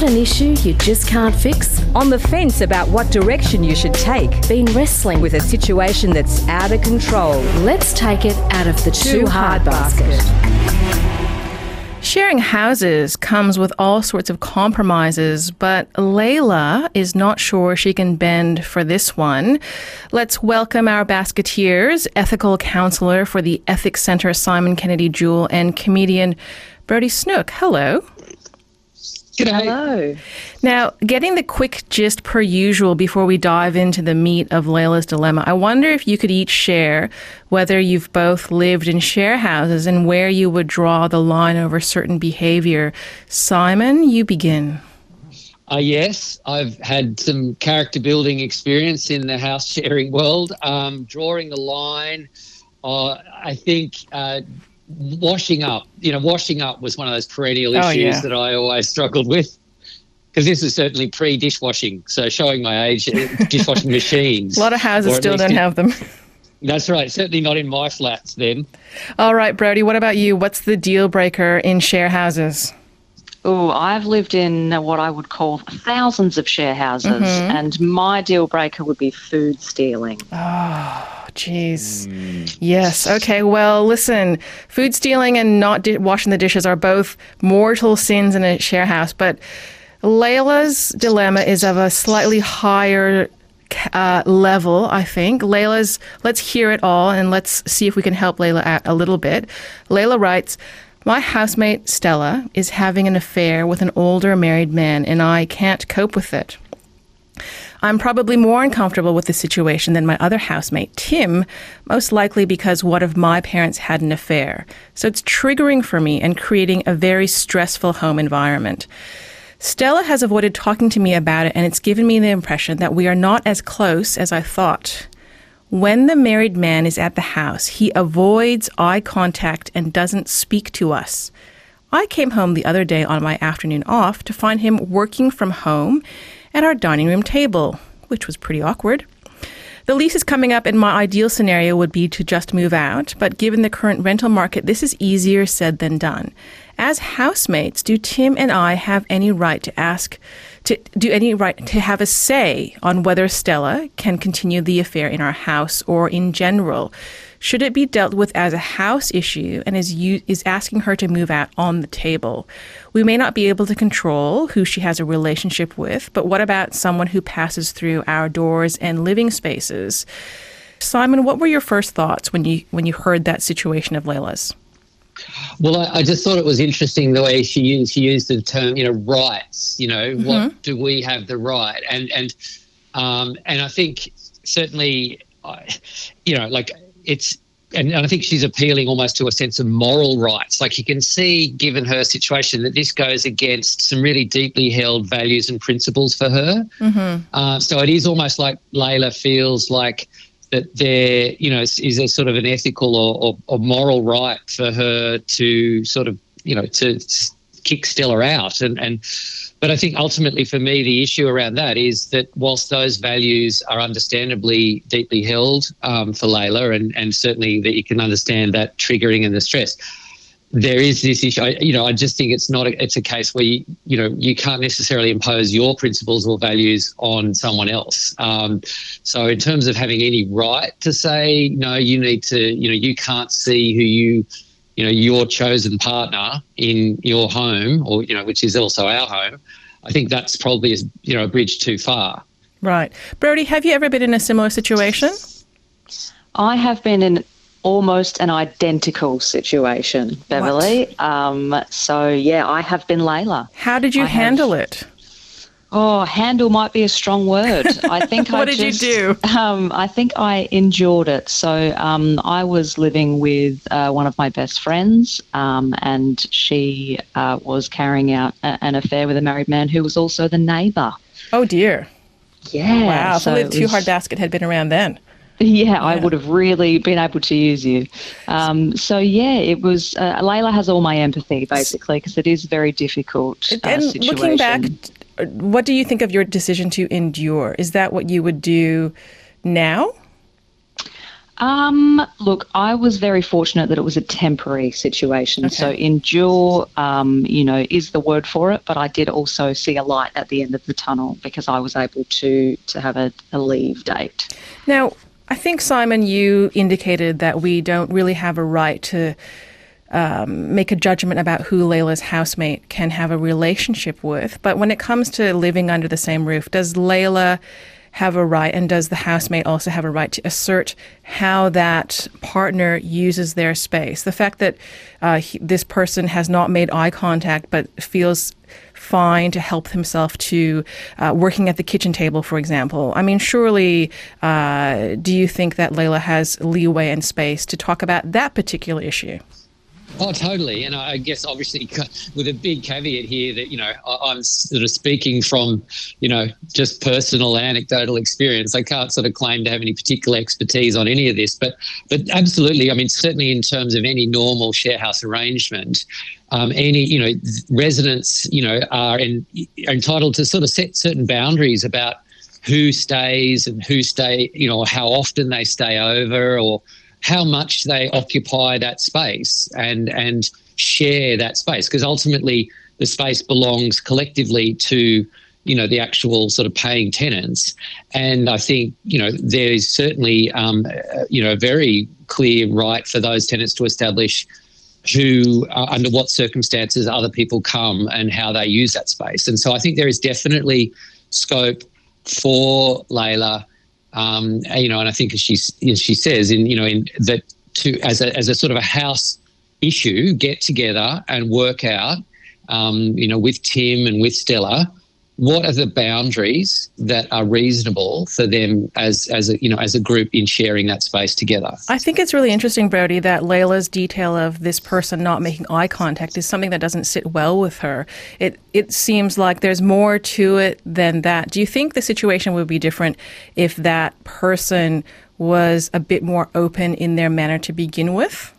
Got an issue you just can't fix? On the fence about what direction you should take? Been wrestling with a situation that's out of control? Let's take it out of the too hard basket. Sharing houses comes with all sorts of compromises, but Layla is not sure she can bend for this one. Let's welcome our basketeers, ethical counsellor for the Ethics Center, Simon Kennedy Jewell, and comedian Brodie Snook. Hello. G'day. Hello. Now, getting the quick gist per usual before we dive into the meat of Layla's dilemma, I wonder if you could each share whether you've both lived in share houses and where you would draw the line over certain behaviour. Simon, you begin. Yes, I've had some character building experience in the house sharing world. Drawing the line, I think... Washing up was one of those perennial issues that I always struggled with, because this is certainly pre-dishwashing, so showing my age, dishwashing machines. A lot of houses still don't have them. That's right, certainly not in my flats then. All right, Brodie, what about you? What's the deal breaker in share houses? Oh, I've lived in what I would call thousands of share houses, and my deal breaker would be food stealing. Oh, jeez. Yes. Okay, well, listen, food stealing and not washing the dishes are both mortal sins in a share house, but Layla's dilemma is of a slightly higher level, I think. Layla's, let's hear it all and let's see if we can help Layla out a little bit. Layla writes, my housemate Stella is having an affair with an older married man and I can't cope with it. I'm probably more uncomfortable with the situation than my other housemate Tim, most likely because one of my parents had an affair. So it's triggering for me and creating a very stressful home environment. Stella has avoided talking to me about it and it's given me the impression that we are not as close as I thought. When the married man is at the house, he avoids eye contact and doesn't speak to us. I came home the other day on my afternoon off to find him working from home at our dining room table, which was pretty awkward. The lease is coming up and my ideal scenario would be to just move out, but given the current rental market, this is easier said than done. As housemates, do Tim and I have any right to have a say on whether Stella can continue the affair in our house or in general? Should it be dealt with as a house issue and is asking her to move out on the table? We may not be able to control who she has a relationship with, but what about someone who passes through our doors and living spaces? Simon, what were your first thoughts when you heard that situation of Layla's? Well, I just thought it was interesting the way she used the term, rights, what do we have the right? And I think certainly, I think she's appealing almost to a sense of moral rights. Like you can see, given her situation, that this goes against some really deeply held values and principles for her. So it is almost like Layla feels like that there, is a sort of an ethical or moral right for her to sort of, to kick Stella out. But I think ultimately for me the issue around that is that whilst those values are understandably deeply held for Layla and certainly that you can understand that triggering and the stress, there is this issue. I just think it's a case where you can't necessarily impose your principles or values on someone else. So in terms of having any right to say no, you need to, you can't see who your chosen partner in your home or which is also our home, I think that's probably a bridge too far. Right, Brodie, have you ever been in a similar situation? I have been in almost an identical situation, Beverly. I have been Layla. How did you handle it? Oh, handle might be a strong word. I think What did you do? I think I endured it. So I was living with one of my best friends, and she was carrying out an affair with a married man who was also the neighbour. Oh dear. Yeah. Wow. So the too hard basket had been around then. Yeah, I would have really been able to use you. It was Layla has all my empathy, basically, because it is a very difficult situation. Looking back, what do you think of your decision to endure? Is that what you would do now? Look, I was very fortunate that it was a temporary situation. Okay. So endure, is the word for it. But I did also see a light at the end of the tunnel because I was able to have a leave date. Now, I think, Simon, you indicated that we don't really have a right to make a judgment about who Layla's housemate can have a relationship with. But when it comes to living under the same roof, does Layla have a right, and does the housemate also have a right to assert how that partner uses their space? The fact that this person has not made eye contact but feels fine to help himself to working at the kitchen table, for example. I mean, surely do you think that Layla has leeway and space to talk about that particular issue? Oh, totally. And I guess obviously with a big caveat here that, I'm sort of speaking from, just personal anecdotal experience. I can't sort of claim to have any particular expertise on any of this, but absolutely. I mean, certainly in terms of any normal share house arrangement, residents, are entitled to sort of set certain boundaries about who stays and how often they stay over or how much they occupy that space and share that space, because ultimately the space belongs collectively to, the actual sort of paying tenants. And I think, there is certainly, a very clear right for those tenants to establish who, under what circumstances other people come and how they use that space. And so I think there is definitely scope for Layla, and I think as she says, as a sort of a house issue, get together and work out, with Tim and with Stella, what are the boundaries that are reasonable for them as a group in sharing that space together. I think it's really interesting, Brodie, that Layla's detail of this person not making eye contact is something that doesn't sit well with her. It seems like there's more to it than that. Do you think the situation would be different if that person was a bit more open in their manner to begin with?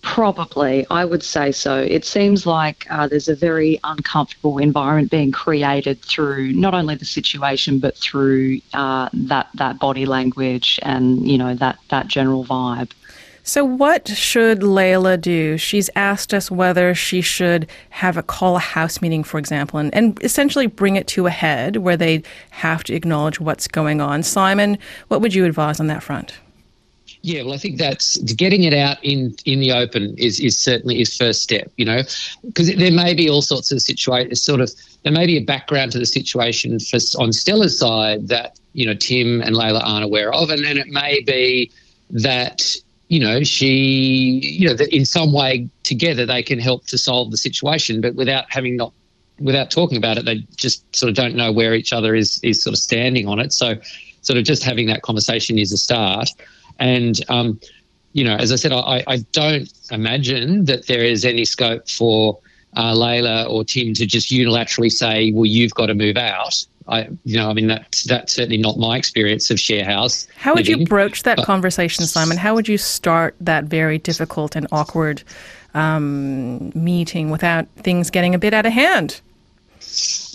Probably, I would say so. It seems like there's a very uncomfortable environment being created through not only the situation but through that body language and, that general vibe. So what should Layla do? She's asked us whether she should have a house meeting, for example, and essentially bring it to a head where they have to acknowledge what's going on. Simon, what would you advise on that front? Yeah, well, I think that's getting it out in the open is certainly is first step, because there may be all sorts of situations. There may be a background to the situation on Stella's side that Tim and Layla aren't aware of, and it may be that she that in some way together they can help to solve the situation, but without talking about it, they just sort of don't know where each other is sort of standing on it. So, sort of just having that conversation is a start. And, as I said, I don't imagine that there is any scope for Layla or Tim to just unilaterally say, well, you've got to move out. That's certainly not my experience of share house. How would you broach that conversation, Simon? How would you start that very difficult and awkward meeting without things getting a bit out of hand?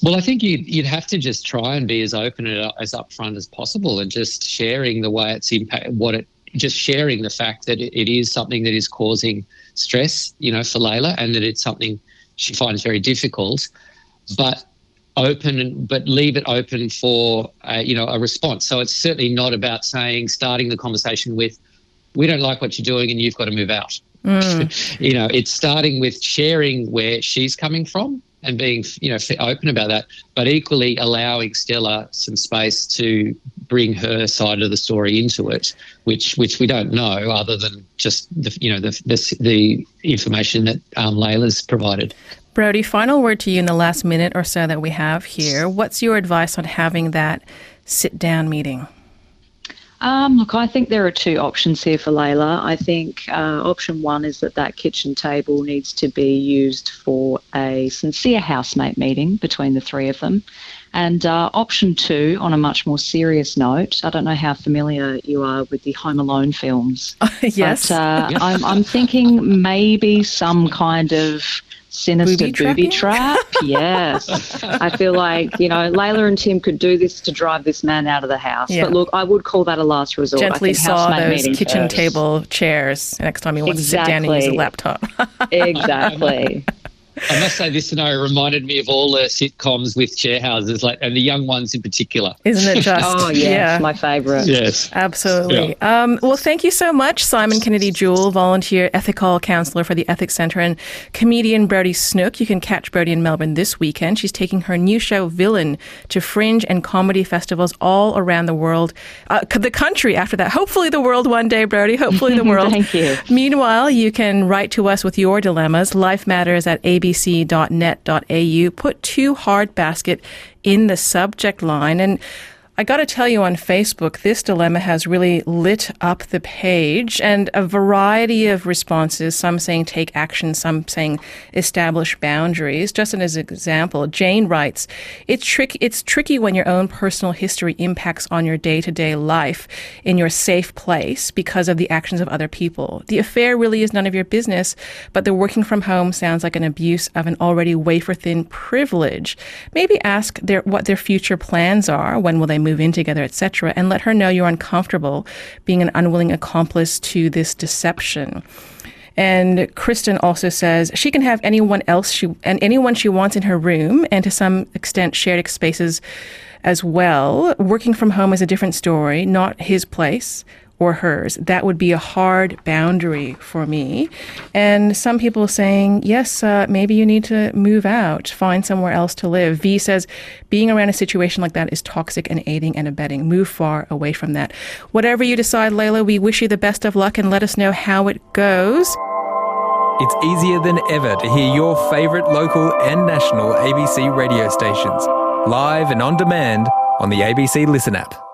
Well, I think you'd have to just try and be as open and as upfront as possible, and just sharing the way it's impacted, just sharing the fact that it is something that is causing stress, for Layla, and that it's something she finds very difficult. But leave it open for a response. So it's certainly not about starting the conversation with, "We don't like what you're doing, and you've got to move out." Mm. It's starting with sharing where she's coming from, and being, open about that, but equally allowing Stella some space to bring her side of the story into it, which we don't know other than just the information that Layla's provided. Brodie, final word to you in the last minute or so that we have here. What's your advice on having that sit-down meeting? Look, I think there are two options here for Layla. I think option one is that kitchen table needs to be used for a sincere housemate meeting between the three of them. And option two, on a much more serious note, I don't know how familiar you are with the Home Alone films. Yes. But I'm thinking maybe some kind of sinister booby trap. Yes. I feel like, you know, Layla and Tim could do this to drive this man out of the house. Yeah. But look, I would call that a last resort. Gently I think saw those kitchen first. Table chairs next time you want to sit down and use a laptop. Exactly. I must say this scenario reminded me of all the sitcoms with chair houses, like, and the young ones in particular. Isn't it just? Oh, yes, yeah. My favourite. Yes. Absolutely. Yeah. Well, thank you so much, Simon Kennedy Jewell, volunteer ethical counsellor for the Ethics Center, and comedian Brodie Snook. You can catch Brodie in Melbourne this weekend. She's taking her new show, Villain, to fringe and comedy festivals all around the world, the country after that. Hopefully the world one day, Brodie. Hopefully the world. Thank you. Meanwhile, you can write to us with your dilemmas. Life Matters at abc.net.au. Put Too Hard Basket in the subject line. And I got to tell you, on Facebook, this dilemma has really lit up the page, and a variety of responses, some saying take action, some saying establish boundaries. Just as an example, Jane writes, it's tricky when your own personal history impacts on your day-to-day life in your safe place because of the actions of other people. The affair really is none of your business, but the working from home sounds like an abuse of an already wafer-thin privilege. Maybe ask what their future plans are, when will they move in together, etc., and let her know you're uncomfortable being an unwilling accomplice to this deception. And Kristen also says she can have anyone she wants in her room, and to some extent shared spaces as well. Working from home is a different story, not his place or hers. That would be a hard boundary for me. And some people saying, yes, maybe you need to move out, find somewhere else to live. V says, being around a situation like that is toxic and aiding and abetting. Move far away from that. Whatever you decide, Layla, we wish you the best of luck and let us know how it goes. It's easier than ever to hear your favourite local and national ABC radio stations, live and on demand on the ABC Listen app.